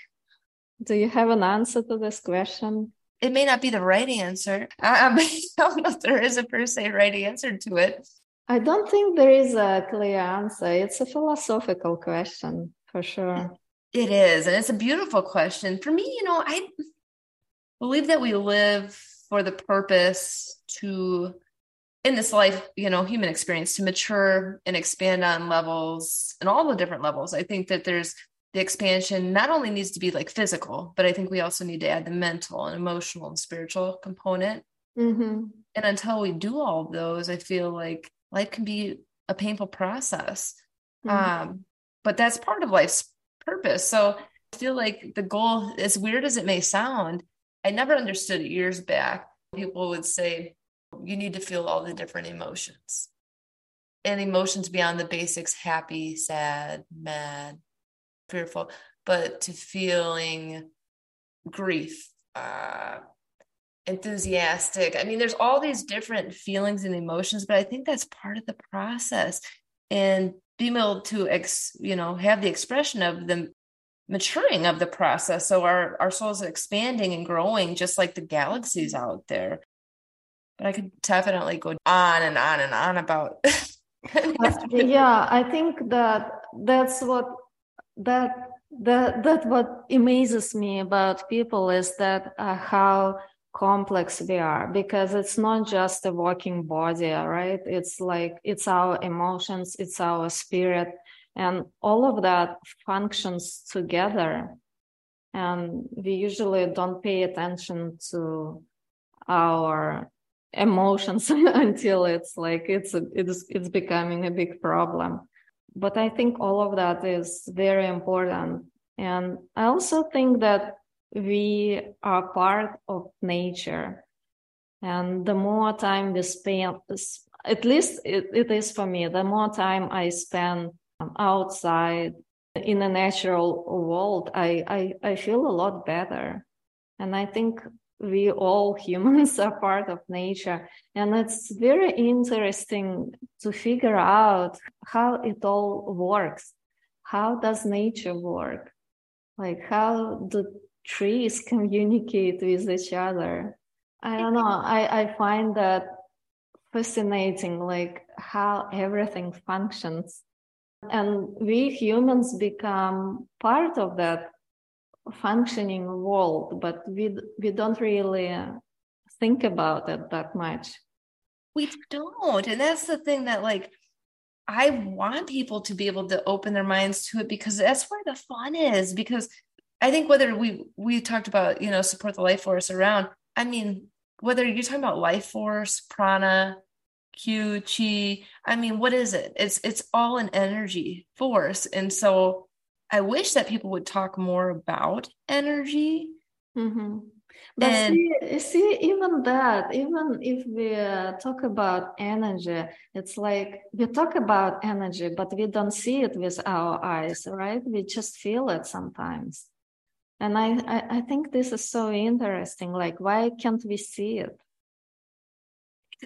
Do you have an answer to this question? It may not be the right answer. Um, I don't know if there is a per se right answer to it. I don't think there is a clear answer. It's a philosophical question, for sure. It is, and it's a beautiful question. For me, you know, I believe that we live for the purpose to, in this life, you know, human experience, to mature and expand on levels and all the different levels. I think that there's the expansion not only needs to be like physical, but I think we also need to add the mental and emotional and spiritual component. Mm-hmm. And until we do all of those, I feel like life can be a painful process. Mm-hmm. Um, but that's part of life's purpose. So I feel like the goal, as weird as it may sound, I never understood it years back. People would say, you need to feel all the different emotions, and emotions beyond the basics, happy, sad, mad, fearful, but to feeling grief, uh, enthusiastic. I mean, there's all these different feelings and emotions, but I think that's part of the process, and being able to, ex, you know, have the expression of the maturing of the process. So our, our souls are expanding and growing just like the galaxies out there. But I could definitely go on and on and on about. Yeah, I think that that's what that that that what amazes me about people is that uh, how complex we are, because it's not just a walking body, right? It's like it's our emotions, it's our spirit, and all of that functions together. And we usually don't pay attention to our emotions until it's like it's it's it's becoming a big problem. But I think all of that is very important. And I also think that we are part of nature, and the more time we spend, at least it, it is for me, the more time I spend outside in the natural world, I I, I feel a lot better. And I think we all humans are part of nature, and it's very interesting to figure out how it all works. How does nature work? Like, how do trees communicate with each other? I don't know. I, I find that fascinating, like how everything functions. And we humans become part of that functioning world, but we we don't really think about it that much. We don't, and that's the thing that, like, I want people to be able to open their minds to it, because that's where the fun is. Because I think whether we we talked about, you know, support the life force around, I mean, whether you're talking about life force, prana, Q, chi, I mean, what is it? It's it's all an energy force, and so I wish that people would talk more about energy. Mm-hmm. But and see, see, even that, even if we uh, talk about energy, it's like we talk about energy, but we don't see it with our eyes, right? We just feel it sometimes. And I, I, I think this is so interesting. Like, why can't we see it?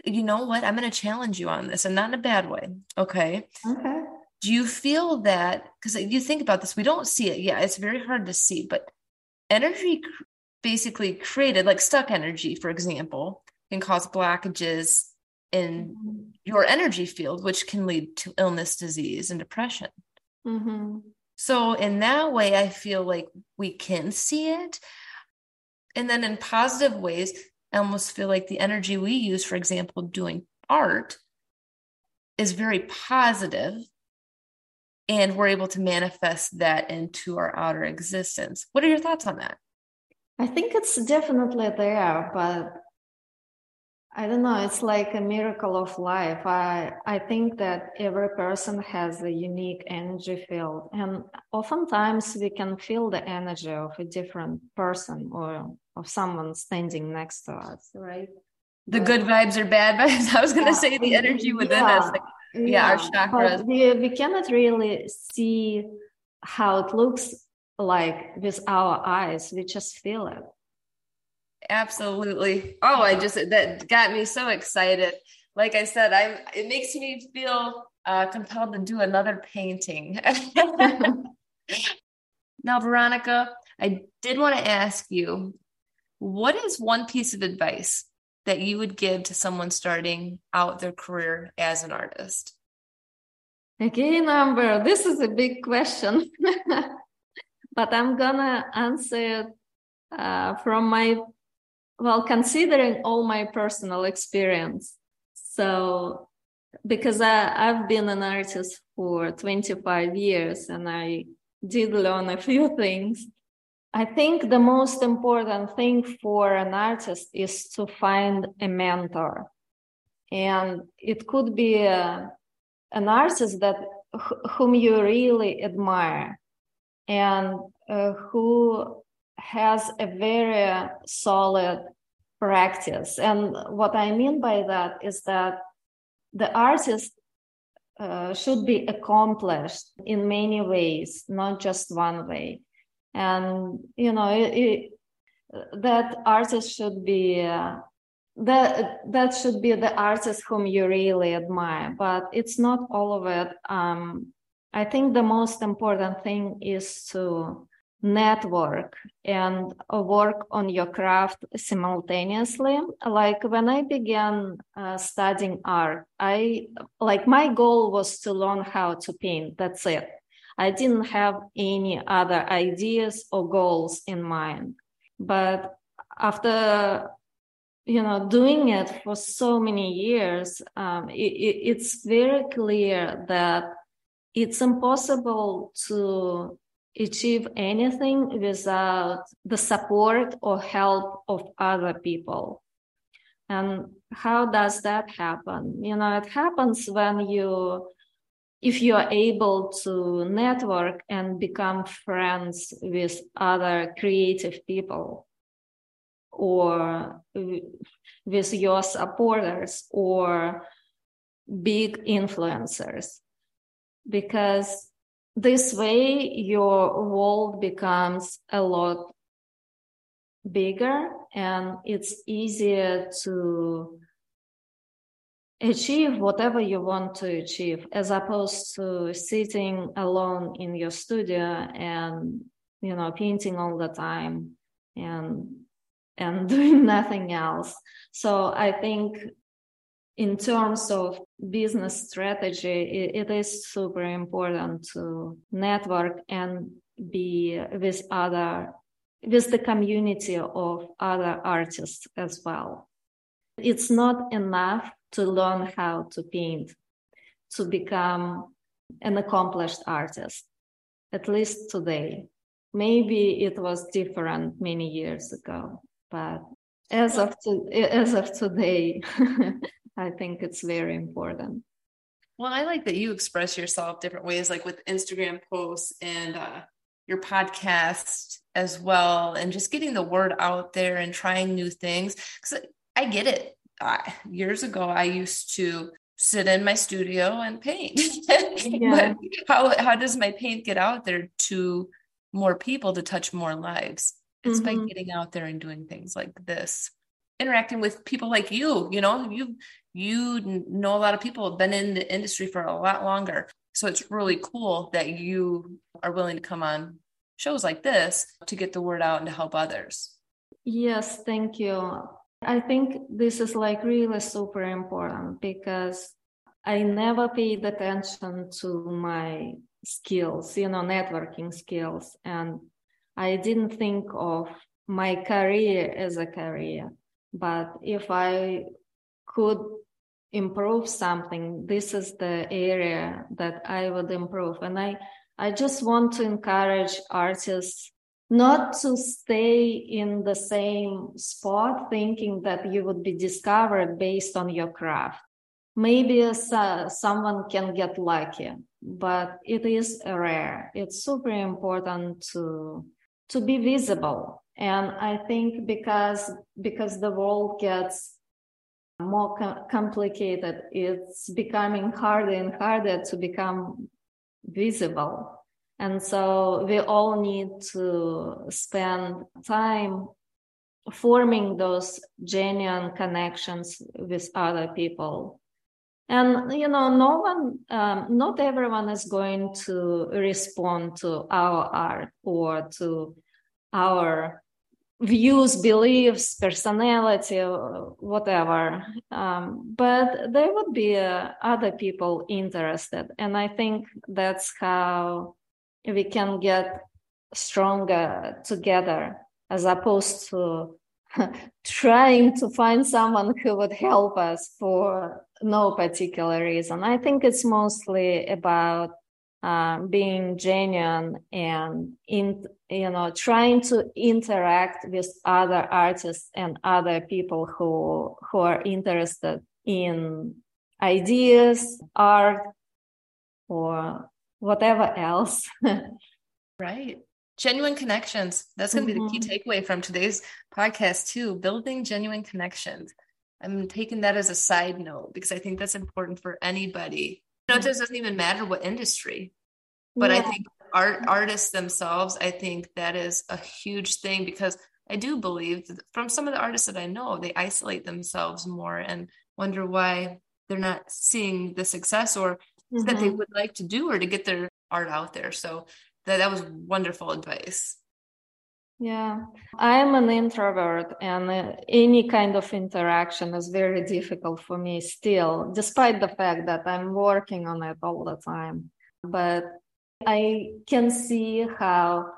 You know what? I'm going to challenge you on this, and not in a bad way. Okay. Okay. Do you feel that, because you think about this, we don't see it. Yeah, it's very hard to see, but energy cr- basically created, like stuck energy, for example, can cause blockages in mm-hmm. your energy field, which can lead to illness, disease, and depression. Mm-hmm. So in that way, I feel like we can see it. And then in positive ways, I almost feel like the energy we use, for example, doing art, is very positive. And we're able to manifest that into our outer existence. What are your thoughts on that? I think it's definitely there, but I don't know. It's like a miracle of life. I, I think that every person has a unique energy field. And oftentimes we can feel the energy of a different person or of someone standing next to us, right? The but, good vibes or bad vibes. I was going to yeah, say the energy within yeah. us. Like, Yeah, yeah, our chakras. But we, we cannot really see how it looks like with our eyes. We just feel it. Absolutely. Oh, I just, that got me so excited. Like I said, I'm, it makes me feel uh, compelled to do another painting. Now, Veronica, I did want to ask you, what is one piece of advice that you would give to someone starting out their career as an artist? Again, Amber, this is a big question, but I'm gonna answer it uh, from my, well, considering all my personal experience. So, because I, I've been an artist for twenty-five years and I did learn a few things. I think the most important thing for an artist is to find a mentor. And it could be a, an artist that wh- whom you really admire and uh, who has a very solid practice. And what I mean by that is that the artist uh, should be accomplished in many ways, not just one way. And, you know, it, it, that artist should be, uh, that, that should be the artist whom you really admire, but it's not all of it. Um, I think the most important thing is to network and work on your craft simultaneously. Like when I began uh, studying art, I, like my goal was to learn how to paint. That's it. I didn't have any other ideas or goals in mind. But after, you know, doing it for so many years, um, it, it, it's very clear that it's impossible to achieve anything without the support or help of other people. And how does that happen? You know, it happens when you... if you are able to network and become friends with other creative people or with your supporters or big influencers, because this way your world becomes a lot bigger and it's easier to achieve whatever you want to achieve, as opposed to sitting alone in your studio and, you know, painting all the time and and doing nothing else. So I think in terms of business strategy, it, it is super important to network and be with other, with the community of other artists as well. It's not enough to learn how to paint, to become an accomplished artist, at least today. Maybe it was different many years ago, but as of to, as of today, I think it's very important. Well, I like that you express yourself different ways, like with Instagram posts and uh, your podcast as well, and just getting the word out there and trying new things. Because I get it. I, years ago, I used to sit in my studio and paint. Yeah. But how how does my paint get out there to more people, to touch more lives? It's mm-hmm. by getting out there and doing things like this, interacting with people like you. You know, you you know a lot of people have been in the industry for a lot longer. So it's really cool that you are willing to come on shows like this to get the word out and to help others. Yes, thank you. I think this is like really super important, because I never paid attention to my skills, you know, networking skills. And I didn't think of my career as a career. But if I could improve something, this is the area that I would improve. And I, I just want to encourage artists not to stay in the same spot thinking that you would be discovered based on your craft. Maybe uh, someone can get lucky, but it is rare. It's super important to to be visible. And I think because because the world gets more com- complicated, it's becoming harder and harder to become visible. And so we all need to spend time forming those genuine connections with other people. And, you know, no one, um, not everyone is going to respond to our art or to our views, beliefs, personality, whatever. Um, but there would be uh, other people interested. And I think that's how we can get stronger together, as opposed to trying to find someone who would help us for no particular reason. I think it's mostly about uh, being genuine and, in, you know, trying to interact with other artists and other people who who are interested in ideas, art, or whatever else. Right. Genuine connections. That's going to mm-hmm. be the key takeaway from today's podcast too. Building genuine connections. I'm taking that as a side note, because I think that's important for anybody. You know, it doesn't even matter what industry, but yeah. I think art artists themselves, I think that is a huge thing, because I do believe that from some of the artists that I know, they isolate themselves more and wonder why they're not seeing the success or mm-hmm. that they would like to do, or to get their art out there. So that, that was wonderful advice. Yeah, I'm an introvert, and uh, any kind of interaction is very difficult for me still, despite the fact that I'm working on it all the time. But I can see how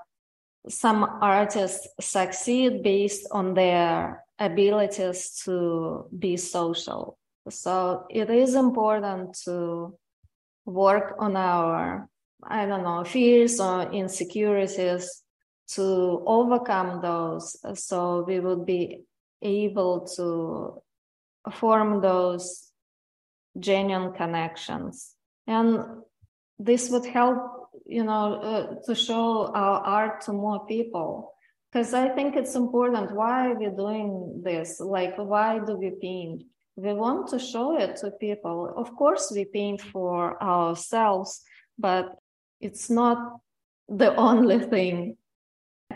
some artists succeed based on their abilities to be social. So it is important to work on our, I don't know, fears or insecurities, to overcome those, so we would be able to form those genuine connections. And this would help, you know, uh, to show our art to more people, because I think it's important. Why are we doing this? Like, why do we paint? We want to show it to people. Of course, we paint for ourselves, but it's not the only thing.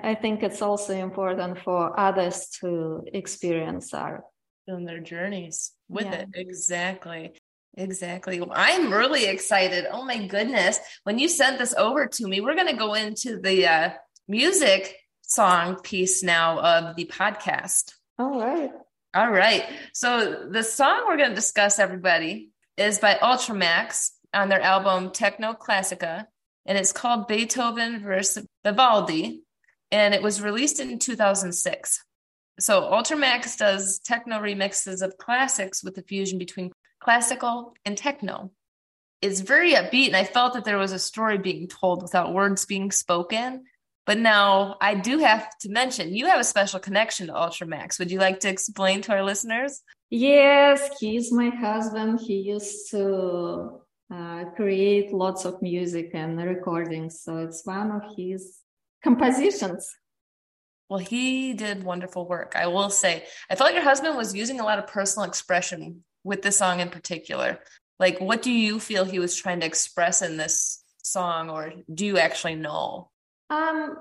I think it's also important for others to experience art on their journeys with yeah. it. Exactly. Exactly. Well, I'm really excited. Oh my goodness. When you sent this over to me, we're going to go into the uh, music song piece now of the podcast. All right. All right. So the song we're going to discuss, everybody, is by Ultramax on their album Techno Classica, and it's called Beethoven versus Vivaldi. And it was released in two thousand six. So Ultramax does techno remixes of classics with the fusion between classical and techno. It's very upbeat, and I felt that there was a story being told without words being spoken. But now I do have to mention, you have a special connection to Ultramax. Would you like to explain to our listeners? Yes, he's my husband. He used to uh, create lots of music and recordings. So it's one of his compositions. Well, he did wonderful work, I will say. I felt like your husband was using a lot of personal expression with this song in particular. Like, what do you feel he was trying to express in this song, or do you actually know? Um,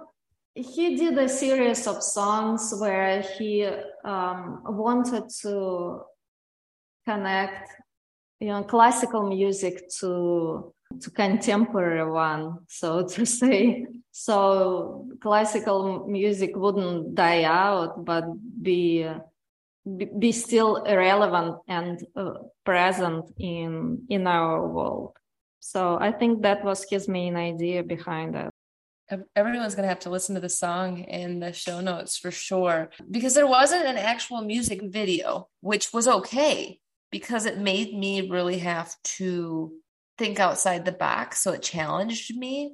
he did a series of songs where he um, wanted to connect, you know, classical music to to contemporary one, so to say. So classical music wouldn't die out, but be be still relevant and uh, present in in our world. So I think that was his main idea behind it. Everyone's going to have to listen to the song in the show notes for sure, because there wasn't an actual music video, which was okay, because it made me really have to think outside the box. So it challenged me.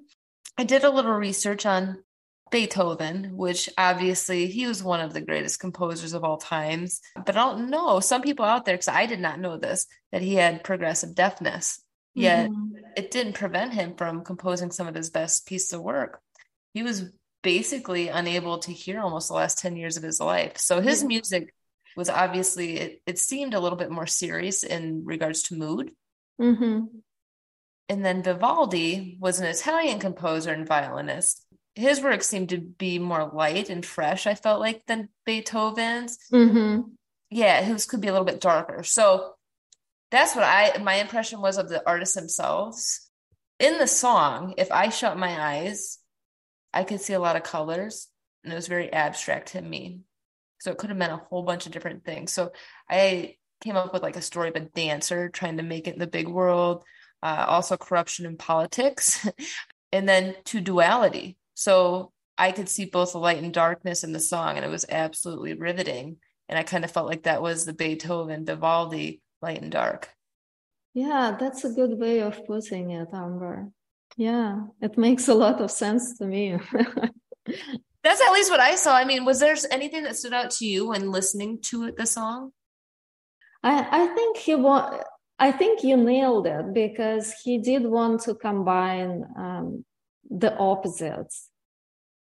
I did a little research on Beethoven, which obviously he was one of the greatest composers of all times. But I don't know, some people out there, because I did not know this, that he had progressive deafness. Yet mm-hmm. It didn't prevent him from composing some of his best pieces of work. He was basically unable to hear almost the last ten years of his life. So his yeah. music was obviously, it, it seemed a little bit more serious in regards to mood. Mm-hmm. And then Vivaldi was an Italian composer and violinist. His work seemed to be more light and fresh, I felt like, than Beethoven's. Mm-hmm. Yeah, his could be a little bit darker. So that's what I, my impression was of the artists themselves. In the song, if I shut my eyes, I could see a lot of colors, and it was very abstract to me. So it could have meant a whole bunch of different things. So I came up with like a story of a dancer trying to make it in the big world. Uh, also corruption in politics, and then to duality. So I could see both the light and darkness in the song, and it was absolutely riveting. And I kind of felt like that was the Beethoven, Vivaldi, light and dark. Yeah, that's a good way of putting it, Amber. Yeah, it makes a lot of sense to me. That's at least what I saw. I mean, was there anything that stood out to you when listening to it, the song? I, I think he was... I think you nailed it, because he did want to combine um, the opposites,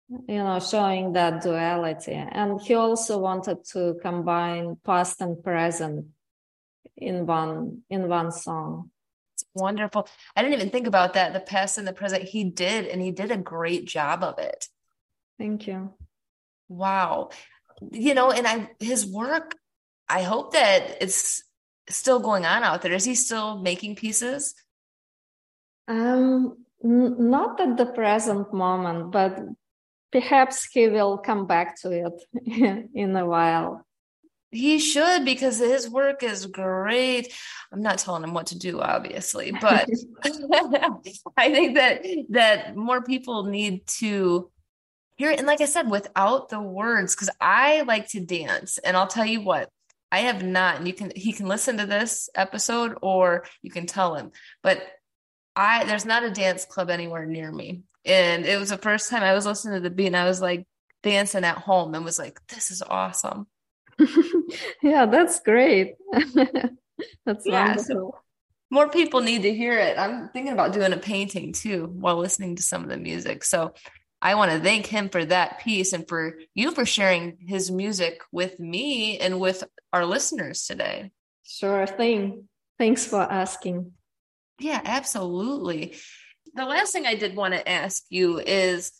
you know, showing that duality. And he also wanted to combine past and present in one in one song. It's wonderful. I didn't even think about that, the past and the present. He did, and he did a great job of it. Thank you. Wow. You know, and I his work, I hope that it's still going on out there. Is he still making pieces? Um, n- not at the present moment, but perhaps he will come back to it in a while. He should, because his work is great. I'm not telling him what to do, obviously, but I think that that more people need to hear it. And like I said, without the words, because I like to dance, and I'll tell you what, I have not, and you can, he can listen to this episode, or you can tell him, but I, there's not a dance club anywhere near me. And it was the first time I was listening to the beat, and I was like dancing at home and was like, this is awesome. Yeah, that's great. That's yeah, wonderful. So more people need to hear it. I'm thinking about doing a painting too, while listening to some of the music. So I want to thank him for that piece, and for you for sharing his music with me and with our listeners today. Sure thing. Thanks for asking. Yeah, absolutely. The last thing I did want to ask you is,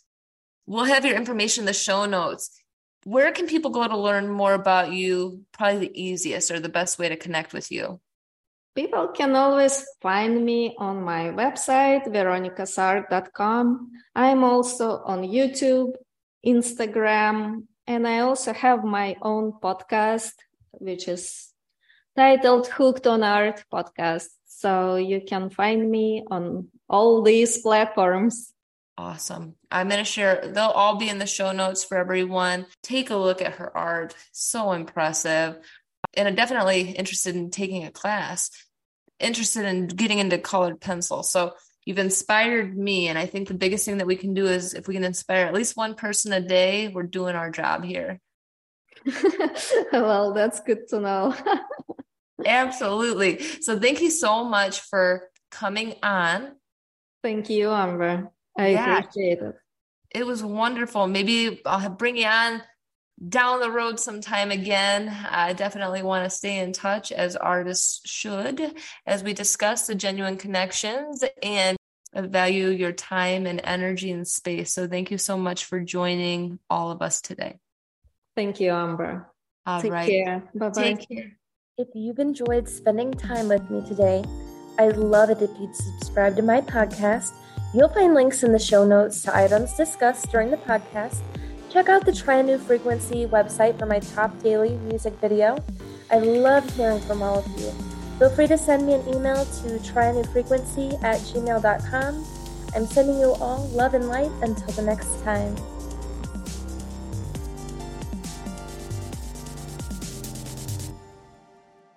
we'll have your information in the show notes. Where can people go to learn more about you? Probably the easiest or the best way to connect with you. People can always find me on my website, veronica sart dot com. I'm also on YouTube, Instagram, and I also have my own podcast, which is titled Hooked on Art Podcast. So you can find me on all these platforms. Awesome. I'm going to share, they'll all be in the show notes for everyone. Take a look at her art. So impressive. And I'm definitely interested in taking a class, interested in getting into colored pencil. So you've inspired me. And I think the biggest thing that we can do is, if we can inspire at least one person a day, we're doing our job here. Well, that's good to know. Absolutely. So thank you so much for coming on. Thank you, Amber. I yeah. appreciate it. it was wonderful. Maybe I'll bring you on down the road sometime again. I definitely want to stay in touch, as artists should, as we discuss the genuine connections, and value your time and energy and space. So thank you so much for joining all of us today. Thank you, Amber. All Take right. care. Bye-bye. Take care. If you've enjoyed spending time with me today, I'd love it if you'd subscribe to my podcast. You'll find links in the show notes to items discussed during the podcast. Check out the Tria New Frequency website for my top daily music video. I love hearing from all of you. Feel free to send me an email to trianewfrequency at gmail dot com. I'm sending you all love and light until the next time.